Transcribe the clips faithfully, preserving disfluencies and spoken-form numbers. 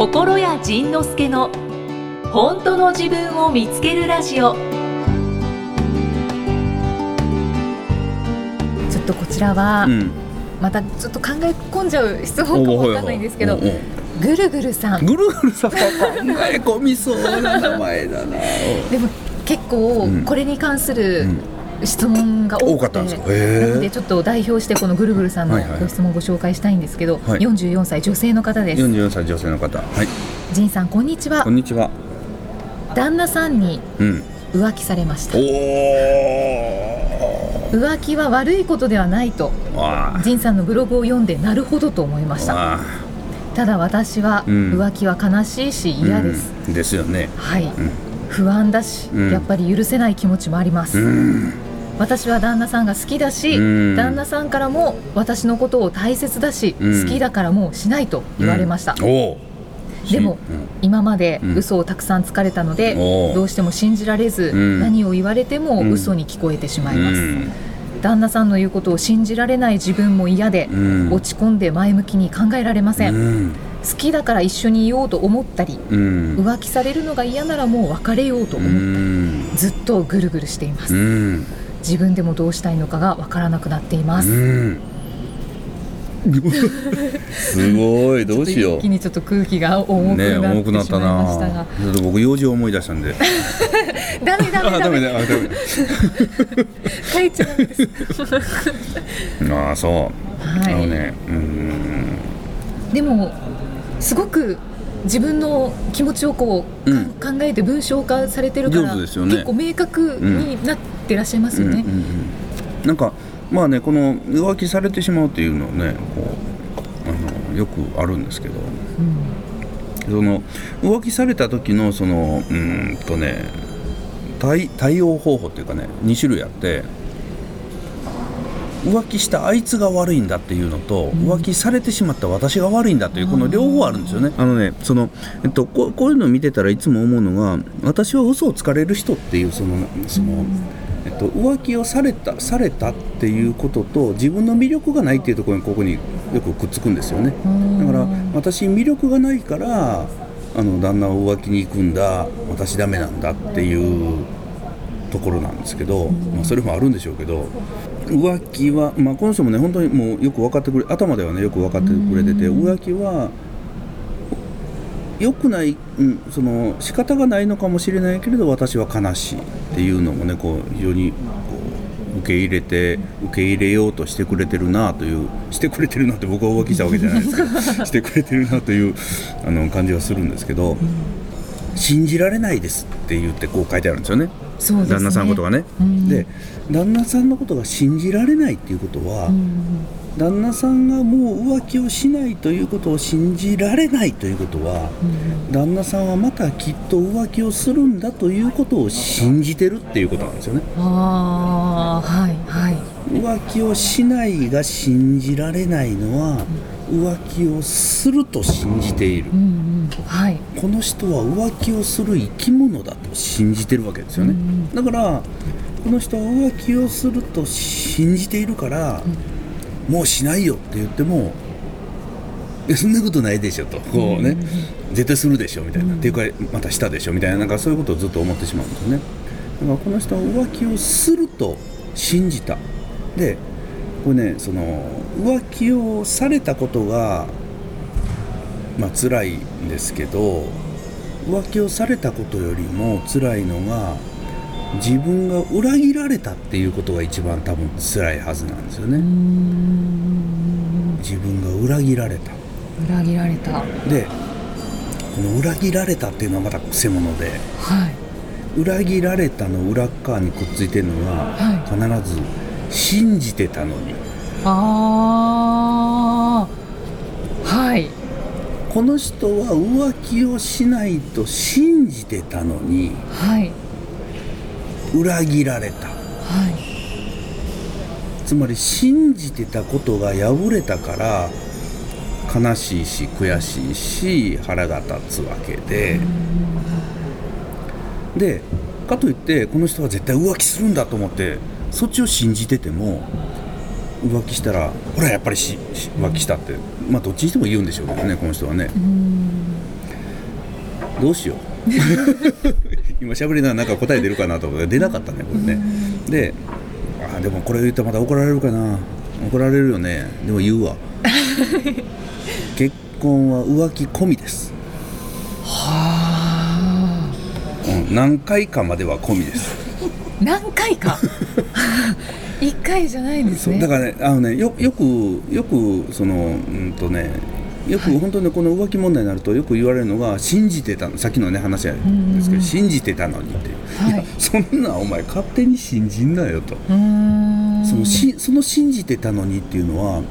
心谷仁之助の本当の自分を見つけるラジオ。ちょっとこちらは、うん、またちょっと考え込んじゃう質問かもわかんないんですけど、ぐるぐるさんぐるぐるさん考え込みそうな名前だなでも結構これに関する、うんうん質問が多かったんですか。へー。なのでちょっと代表してこのぐるぐるさんのご質問をご紹介したいんですけど、はいはい、よんじゅうよんさい女性の方です。よんじゅうよんさい女性の方、はい、仁さんこんにちは。こんにちは。旦那さんに浮気されました、うん、お浮気は悪いことではないと仁さんのブログを読んでなるほどと思いました。ただ私は浮気は悲しいし嫌です、うんうん、ですよね、はいうん、不安だし、うん、やっぱり許せない気持ちもあります、うん私は旦那さんが好きだし、旦那さんからも私のことを大切だし、好きだからもうしないと言われました。おでも、うん、今まで嘘をたくさんつかれたので、うん、どうしても信じられず、うん、何を言われても嘘に聞こえてしまいます、うん、旦那さんの言うことを信じられない自分も嫌で、うん、落ち込んで前向きに考えられません、うん、好きだから一緒にいようと思ったり、うん、浮気されるのが嫌ならもう別れようと思ったり、うん、ずっとぐるぐるしています、うん自分でもどうしたいのかが分からなくなっています、うん、すごいどうしよう一気にちょっと空気が重くなってしまいましたが、ね、ちょっと僕用事を思い出したんでダメダメダメ書いちゃうんですああそう、はいあのね、うんでもすごく自分の気持ちをこう、うん、考えて文章化されてるから、ね、結構明確になってらっしゃいますよね、うんうんうんうん、なんかまあねこの浮気されてしまうっていうのはねこうあのよくあるんですけど、うん、その浮気された時のそのうんとね 対, 対応方法っていうかねに種類あって浮気したあいつが悪いんだっていうのと、うん、浮気されてしまった私が悪いんだというこの両方あるんですよね。あのねその、えっと、こう、こういうのを見てたらいつも思うのが私は嘘をつかれる人っていうその、その、うんえっと、浮気をされた、されたっていうことと自分の魅力がないっていうところにここによくくっつくんですよね。だから私魅力がないからあの旦那を浮気に行くんだ私ダメなんだっていうところなんですけど、まあ、それもあるんでしょうけど浮気は、まあ、この人もね本当にもうよく分かってくれ頭ではねよく分かってくれてて浮気は良くない、うん、その仕方がないのかもしれないけれど私は悲しいっていうのもねこう非常にこう受け入れて受け入れようとしてくれてるなというしてくれてるなって僕は浮気したわけじゃないですけどしてくれてるなというあの感じはするんですけど信じられないですって言ってこう書いてあるんですよね。そうですね、旦那さんのことがね、うん、で旦那さんのことが信じられないっていうことは、うん、旦那さんがもう浮気をしないということを信じられないということは、うん、旦那さんはまたきっと浮気をするんだということを信じてるっていうことなんですよね。あ、はいはい、浮気をしないが信じられないのは、うん、浮気をすると信じている、うんうんはい、この人は浮気をする生き物だと信じてるわけですよね、うんだからこの人は浮気をすると信じているから、うん、もうしないよって言ってもいやそんなことないでしょとこうね、うん、絶対するでしょみたいな、うん、っていうかまたしたでしょみたいな、 なんかそういうことをずっと思ってしまうんですよね。だからこの人は浮気をすると信じたでこれねその浮気をされたことがまあ辛いんですけど浮気をされたことよりも辛いのが自分が裏切られたっていうことが一番多分辛いはずなんですよね。うーん自分が裏切られた裏切られたでこの裏切られたっていうのはまたくせ者で、はい、裏切られたの裏側にくっついてるのは、はい、必ず信じてたのにああはいこの人は浮気をしないと信じてたのにはい裏切られた、はい、つまり信じてたことが破れたから悲しいし悔しいし腹が立つわけででかといってこの人は絶対浮気するんだと思ってそっちを信じてても浮気したらほらやっぱりし浮気したってまあどっちにしても言うんでしょうけどねこの人はね。うどうしよう今しゃべりながらなんか答え出るかなと思って出なかったねこれね。で、あでもこれ言ったらまた怒られるかな、怒られるよね、でも言うわ結婚は浮気込みです。はぁ、うん、何回かまでは込みです何回か一回じゃないんですね。だからね、あのね、よ, よくよくそのうんとね、よく本当にこの浮気問題になるとよく言われるのが、信じてたの、さっきのね話やですけど、信じてたのにって、はい、いやそんなお前勝手に信じんなよと。うーん、そのしその信じてたのにっていうのは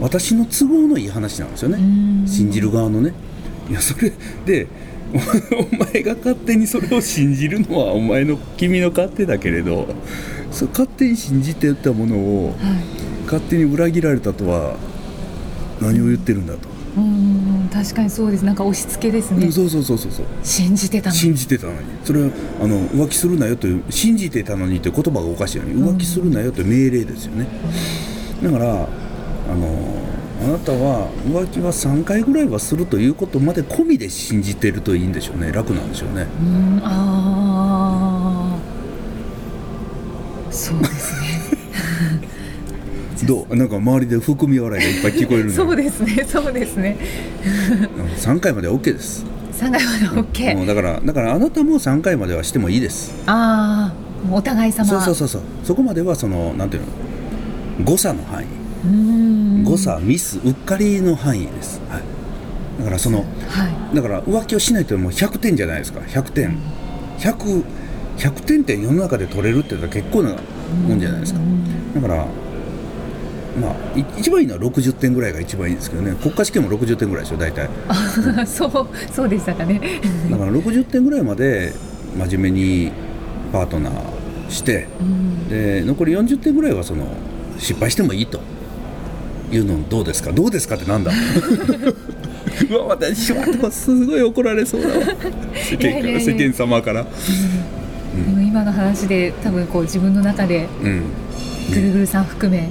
私の都合のいい話なんですよね。信じる側のね、いやそれでお前が勝手にそれを信じるのはお前の君の勝手だけれど、そ勝手に信じてたものを勝手に裏切られたとは何を言ってるんだと。うん、確かにそうです。なんか押し付けですね。そうそうそうそうそう。信じてたのに。信じてたのに。それはあの浮気するなよという、信じてたのにという言葉がおかしいよね。浮気するなよという命令ですよね。だからあのあなたは浮気はさんかいぐらいはするということまで込みで信じてるといいんでしょうね。楽なんでしょうね。うん、ああ、そうですねどう、なんか周りで含み笑いがいっぱい聞こえるそうですね、そうですねさんかいまでは OK です。さんかいまで OK、うん、だから、だからあなたもさんかいまではしてもいいです。ああ、お互い様。そうそうそうそう。そこまではその、なんていうの、誤差の範囲。うーん、誤差、ミス、うっかりの範囲です、はい、だからその、はい、だから浮気をしないともうひゃくてんじゃないですか。ひゃくてん、ひゃく、ひゃくてんって世の中で取れるってのは結構なもんじゃないですか。だからまあ、一番いいのはろくじゅってんぐらいが一番いいんですけどね。国家試験もろくじゅってんぐらいでしょ大体そう、そうでしたかねだからろくじゅってんぐらいまで真面目にパートナーして、うん、で残りよんじゅってんぐらいはその失敗してもいいというのどうですか。どうですかってなんだうわ私はすごい怒られそうだわ世間から、いやいやいや、世間様から、うんうん、でも今の話で多分こう自分の中で、うん、ぐるぐるさん含め、うん、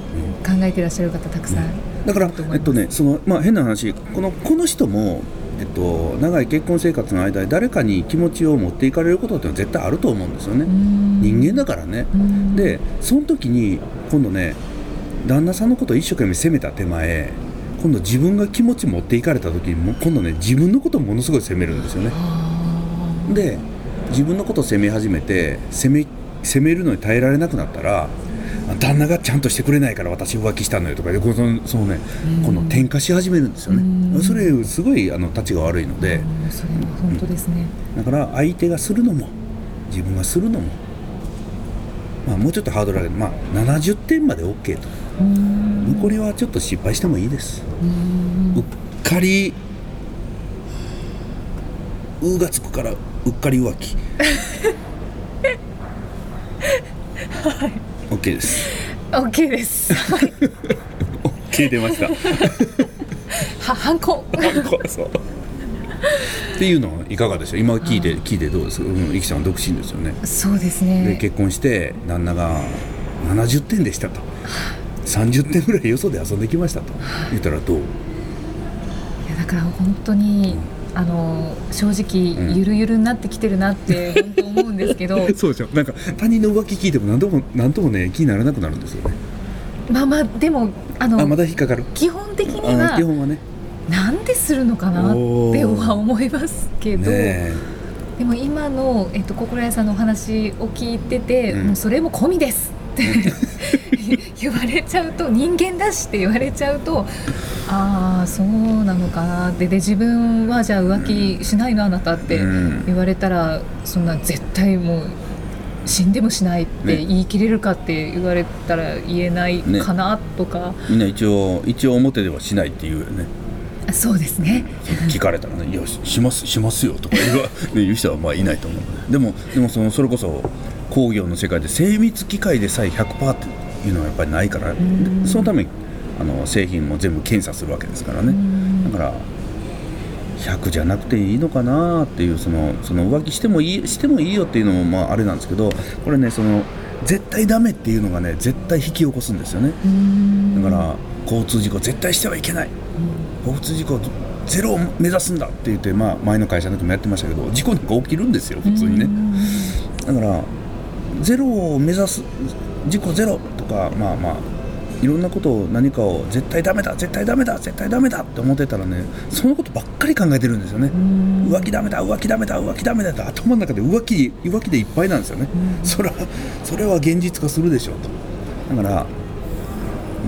考えていらっしゃる方たくさん、うん、だからえっとねその、まあ、変な話、この、この人も、えっと、長い結婚生活の間で誰かに気持ちを持っていかれることってのは絶対あると思うんですよね。人間だからね。でその時に今度ね、旦那さんのことを一生懸命責めた手前、今度自分が気持ち持っていかれた時にも今度ね自分のことをものすごい責めるんですよね。で自分のことを責め始めて責め、責めるのに耐えられなくなったら、旦那がちゃんとしてくれないから私浮気したのよとかで、この、そのね、この転嫁し始めるんですよね。それすごいあの立ちが悪いので、それは本当ですね、うん、だから相手がするのも自分がするのも、まあ、もうちょっとハードル上げて、まあ、ななじゅってんまで OK と、うーん、残りはちょっと失敗してもいいです。うーん、うっかりうがつくからうっかり浮気はい、OK です。OK です。はい。OK 出ました。は反抗。反抗そう。っていうのはいかがでしょう。今聞いて聞いてどうですか。うん、イキさん独身ですよね。そうですね。で結婚して旦那がななじゅってんでしたと、さんじゅってんぐらいよそで遊んできましたと言ったらどう。いやだから本当に、うん、あの正直ゆるゆるになってきてるなって。うん思うんですけどそうじゃん、なんか他人の浮気聞いても何とも何ともね気にならなくなるんですよね。まあまあでもあのあまだ引っかかる。基本的には基本はね、なんでするのかなっては思いますけど、ね、でも今のえっと心屋さんのお話を聞いてて、うん、もうそれも込みですって言われちゃうと、人間だしって言われちゃうと、ああそうなのかなって、で自分はじゃあ浮気しないのあなたって言われたら、そんな絶対もう死んでもしないって言い切れるかって言われたら言えないかなとか、ねね、みんな一応一応表ではしないって言うよね。そうですね、聞かれたらね、いやしますしますよとか言う人はまあいないと思う。でもでもそのそれこそ工業の世界で精密機械でさえ ひゃくパーセント っていうのはやっぱりないから、そのためにあの製品も全部検査するわけですからね。だからひゃくじゃなくていいのかなっていう、その、その浮気してもいい、してもいいよっていうのもまああれなんですけど、これねその絶対ダメっていうのがね絶対引き起こすんですよね。だから交通事故絶対してはいけない、交通事故ゼロを目指すんだって言って、まあ、前の会社の時もやってましたけど、事故とか起きるんですよ普通にね。だからゼロを目指す、事故ゼロとか、まあまあいろんなことを、何かを絶対ダメだ絶対ダメだ絶対ダメだって思ってたらね、そのことばっかり考えてるんですよね。浮気ダメだ浮気ダメだ浮気ダメだって頭の中で浮気浮気でいっぱいなんですよね。それはそれは現実化するでしょうと。だから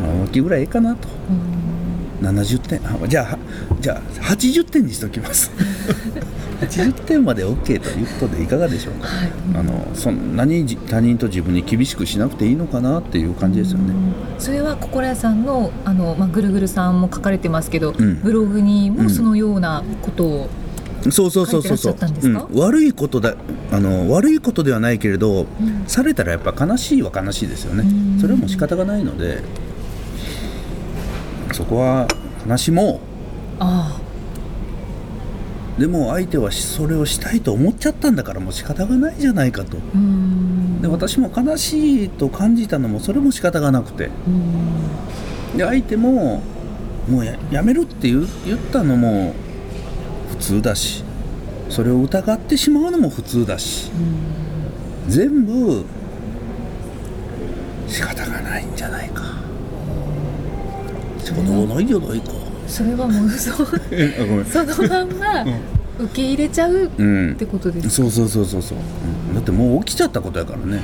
浮気ぐらいいいかなと。ななじゅってん、あ、じゃあじゃあはちじゅってんにしときますはちじゅってんまで OK ということでいかがでしょうか、はい、あのそんなに他人と自分に厳しくしなくていいのかなっていう感じですよね。それは心屋さんの、あの、まあ、ぐるぐるさんも書かれてますけど、うん、ブログにもそのようなことを書いてらっしゃったんですか。悪いことだ、あの悪いことではないけれど、うん、されたらやっぱ悲しいは悲しいですよね、うん、それはもう仕方がないので、そこは話も、ああ、でも相手はそれをしたいと思っちゃったんだから、もう仕方がないじゃないかと。うん、で私も悲しいと感じたのもそれも仕方がなくて、うん、で相手ももう や, やめるって言ったのも普通だし、それを疑ってしまうのも普通だし、うん、全部仕方がないんじゃないか、そのないじゃないか、それはもう嘘そのまんま受け入れちゃうってことですか、うん、そうそうそうそう、うん、だってもう起きちゃったことやからね、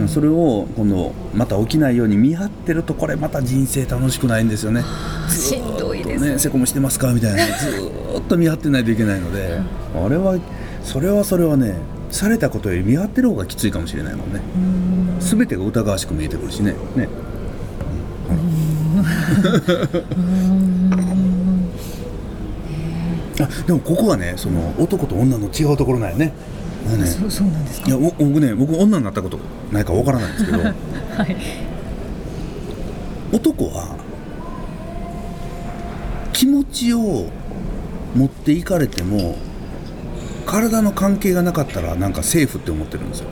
うん、それを今度また起きないように見張ってると、これまた人生楽しくないんですよね。しんどいですね。セコムしてますかみたいな、ずーっと見張ってないといけないのであれはそれはそれはね、されたことより見張ってる方がきついかもしれないもんね。うん、全てが疑わしく見えてくるしね、ね、うんあ、でもここはね、その男と女の違うところなんよね。うん、ね、そう、そうなんですか。いや、僕ね、僕女になったことないからわからないんですけど、はい、男は気持ちを持っていかれても体の関係がなかったらなんかセーフって思ってるんですよ。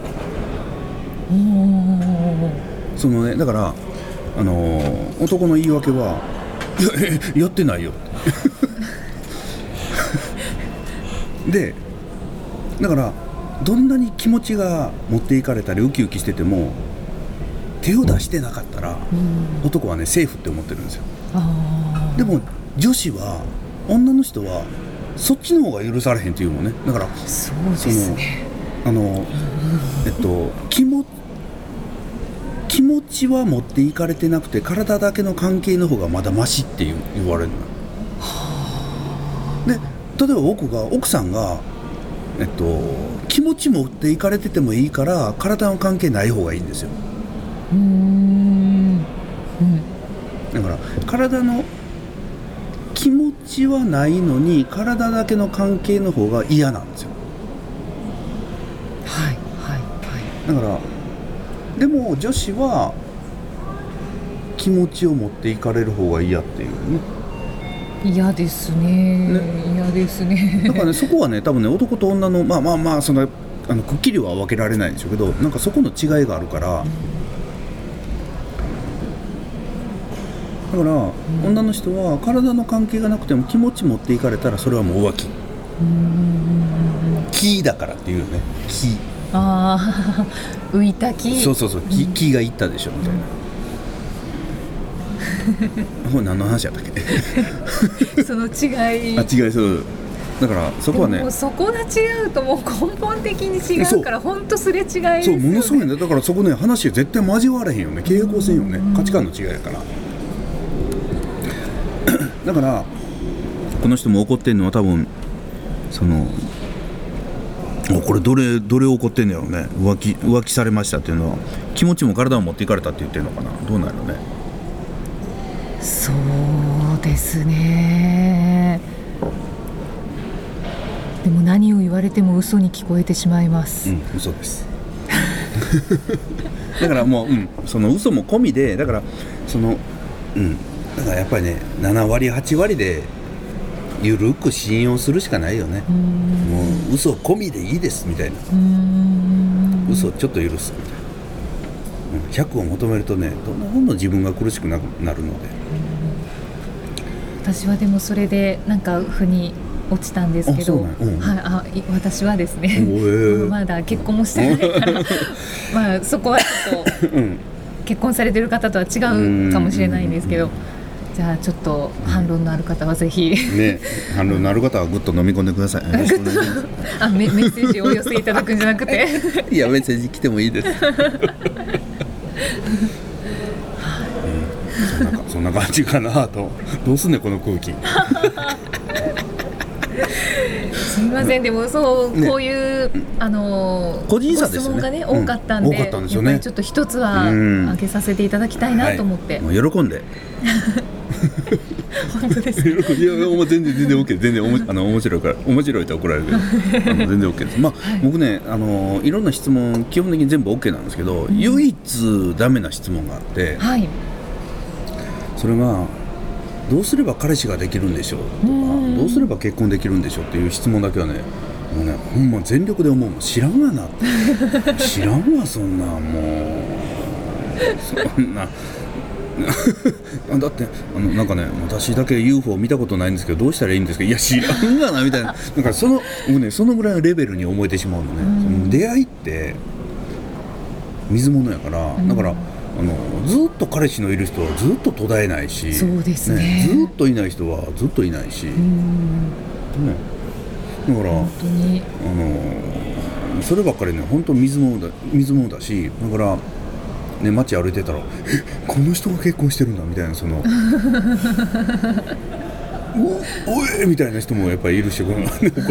お、そのね、だからあのー、男の言い訳は や, やってないよで、だからどんなに気持ちが持っていかれたりウキウキしてても手を出してなかったら、うん、男はねセーフって思ってるんですよ。あ、でも女子は、女の人はそっちの方が許されへんっていうもんね。だからそうですね、あの、えっと、気持ち気持ちは持っていかれてなくて体だけの関係の方がまだマシって言われるのよ。で、例えば僕が奥さんが、えっと、気持ち持っていかれててもいいから体の関係ない方がいいんですよ。うーん、うん、だから体の気持ちはないのに体だけの関係の方が嫌なんですよ。はいはいはい。だからでも女子は気持ちを持っていかれる方が嫌っていうね。嫌ですね。嫌ですね。だからね、そこはね、多分ね、男と女のまあまあまあそのあのくっきりは分けられないんでしょうけど、なんかそこの違いがあるから。だから、うん、女の人は体の関係がなくても気持ち持っていかれたらそれはもう浮気。うーん、気だからっていうよね。気。あ浮いた気、そうそうそう、気、うん、気がいったでしょみたいな。これ何の話やったっけ？その違い。あ、違い、そう。だからそこはね。もうそこが違うともう根本的に違うから本当すれ違いですよね。そう、ものすごいね。だからそこね、話絶対交われへんよね。傾向性よね。価値観の違いだから。だからこの人も怒ってるのは多分その。これどれどれ怒ってんのやろうね。浮気浮気されましたっていうのは気持ちも体も持っていかれたって言ってるのかな。どうなんやろうね。そうですね。でも何を言われても嘘に聞こえてしまいます。うん、嘘です。だからもう、うん、その嘘も込みで、だからその、うん、だからやっぱりね、ななわりはちわりで。ゆるく信用するしかないよね。うもう嘘込みでいいですみたいな。うーん、嘘ちょっと許すみたいな。ひゃくを求めるとね、どんどん自分が苦しくなるので。私はでもそれでなんか腑に落ちたんですけど、あ、そうね、うん、はい、あ、私はですね、えー、まだ結婚もしてないからまあそこはちょっと結婚されてる方とは違うかもしれないんですけど、じゃあちょっと反論のある方はぜひ、うんね、反論のある方はグッと飲み込んでください。あ、メッセージをお寄せいただくんじゃなくていや、メッセージ来てもいいですそんなか、そんな感じかなと。どうすんねこの空気すみません、でもそう、ね、こういう、あのー、個人差ですよね、ご質問が、ね、うん、多かったんで、多かったんですよね、やっぱりちょっと一つは挙げさせていただきたいなと思って、はい、もう喜んで本当ですか？いや、もう全然全然 OK、 全然おもあの面白いから面白いと怒られるけどあの全然 OK です。まあ、はい、僕ね、あのー、いろんな質問基本的に全部 OK なんですけど、うん、唯一ダメな質問があって、はい、それがどうすれば彼氏ができるんでしょうとか、どうすれば結婚できるんでしょうっていう質問だけはね、もうね、ほんま全力で思うもん。知らんわなって知らんわそんな、もうそんなだってあのなんかね、私だけ ユーフォー 見たことないんですけどどうしたらいいんですか、いや知らんわなみたいな、なんかその、もうね、そのぐらいのレベルに思えてしまうのね。出会いって水物やから、だからあのずっと彼氏のいる人はずっと途絶えないし、そうですね、ね、ずっといない人はずっといないし、うん、ね、だから本当にあのそればっかりね、本当水物だ、水物だし、だから、ね、街歩いてたらえこの人が結婚してるんだみたいな、そのお、おえみたいな人もやっぱりいるし、怒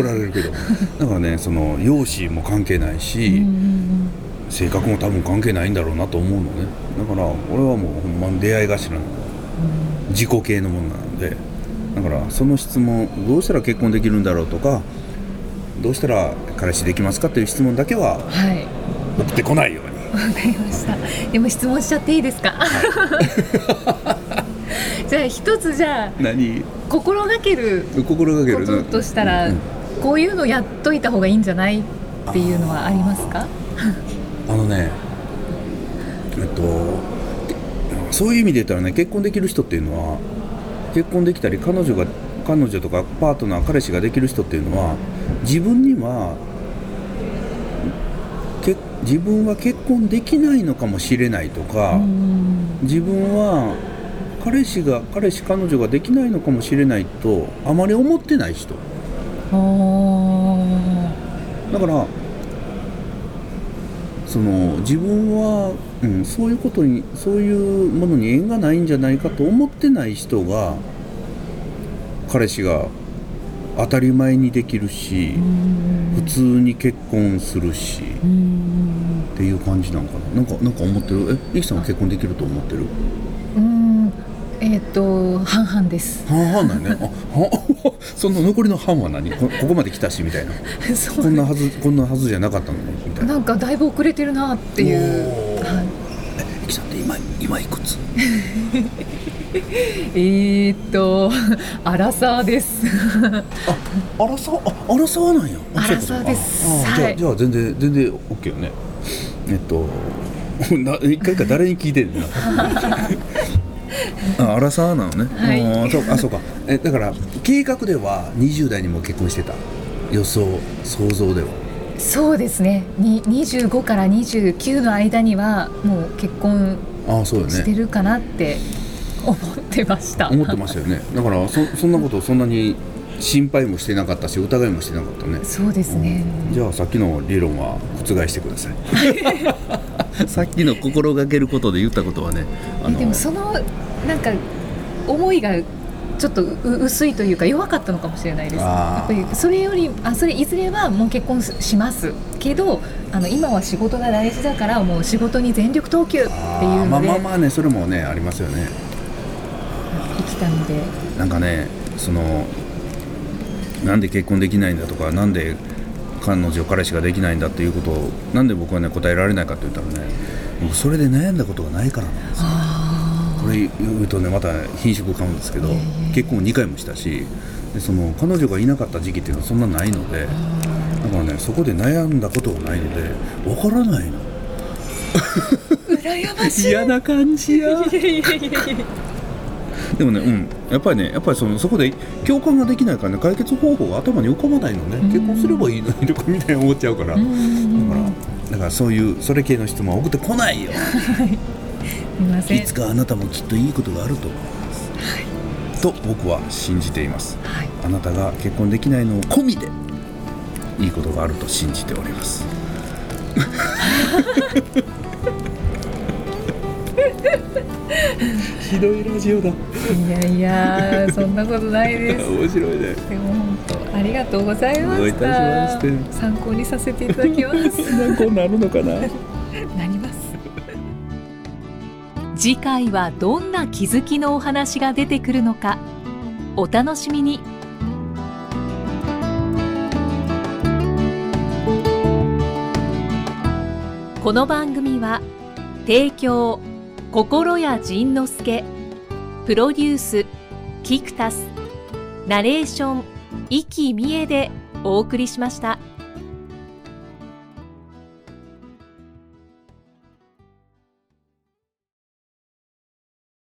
られるけど、だからね、その容姿も関係ないし、うん、性格も多分関係ないんだろうなと思うのね。だから俺はもうほんまに出会い頭の自己系のものなので、だからその質問、どうしたら結婚できるんだろうとか、どうしたら彼氏できますかっていう質問だけは送ってこないように。わかりました。でも質問しちゃっていいですか、はい、じゃあ一つ、じゃあ何心がけることとしたら、うんうん、こういうのやっといた方がいいんじゃないっていうのはありますか？あのね、えっと、そういう意味で言ったらね、結婚できる人っていうのは、結婚できたり彼女が彼女とかパートナー、彼氏ができる人っていうのは、自分にはけ自分は結婚できないのかもしれないとか、自分は彼氏が彼氏彼女ができないのかもしれないとあまり思ってない人。だからその自分は、うん、そういうことに、そういうものに縁がないんじゃないかと思ってない人が、彼氏が当たり前にできるし、普通に結婚するしっていう感じなんかな。なんか、なんか思ってる。え、リキさんは結婚できると思ってる？うーん、えー、っと半々です。半々だね。あはその残りの半は何？こ、ここまで来たしみたいな。こんなはず、こんなはずじゃなかったのにみたいな。なんかだいぶ遅れてるなっていう。はい。え、リキさんって今今いくつ？えっとアラサーです。あ、アラサー、アラサーなんや。アラサーです。じゃあ、はい、じゃあ全然全然 OK よね。えっと一回か誰に聞いてんの？あ、アラサーなのね、はい、あ、そうか、あ、そうか、え、だから計画ではにじゅう代にも結婚してた予想、想像では。そうですね、ににじゅうごからにじゅうきゅうの間にはもう結婚してるかなって思ってました、ね、思ってましたよね。だから そ, そんなことをそんなに心配もしてなかったし、疑いもしてなかったね。そうですね、うん、じゃあさっきの理論は覆してくださいさっきの心がけることで言ったことはね、あのでもそのなんか思いがちょっと薄いというか弱かったのかもしれないです。やっぱりそれより、あ、それいずれはもう結婚しますけど、あの今は仕事が大事だからもう仕事に全力投球っていうので、まあまあまあね、それもねありますよね。生きたのでなんかね、そのなんで結婚できないんだとか、なんで彼女彼氏ができないんだっていうことを、なんで僕はね答えられないかって言ったらね、僕それで悩んだことがないからなんですよ。これ言うとね、また品種を買うんですけど、結婚にかいもしたし、でその彼女がいなかった時期っていうのはそんなないので、だからね、そこで悩んだことがないのでわからないの羨ましい、嫌な感じやいやいやいやでもね、うん、やっぱりね、やっぱり そ, のそこで共感ができないからね、解決方法が頭に浮かばないのね、うん、結婚すればいいのにとかみたいに思っちゃうから、うん、だからだからそういうそれ系の質問は送ってこないよ、はい、いません。いつかあなたもきっといいことがあると思います、はい、と僕は信じています、はい、あなたが結婚できないのを込みでいいことがあると信じておりますひどいラジオだ。いやいや、そんなことないです面白いね。でも本当ありがとうございました。どういたしまして。参考にさせていただきます参考になるのかななります次回はどんな気づきのお話が出てくるのか、お楽しみに。この番組は提供心谷仁之助、プロデュースキクタス、ナレーション生きみえでお送りしました。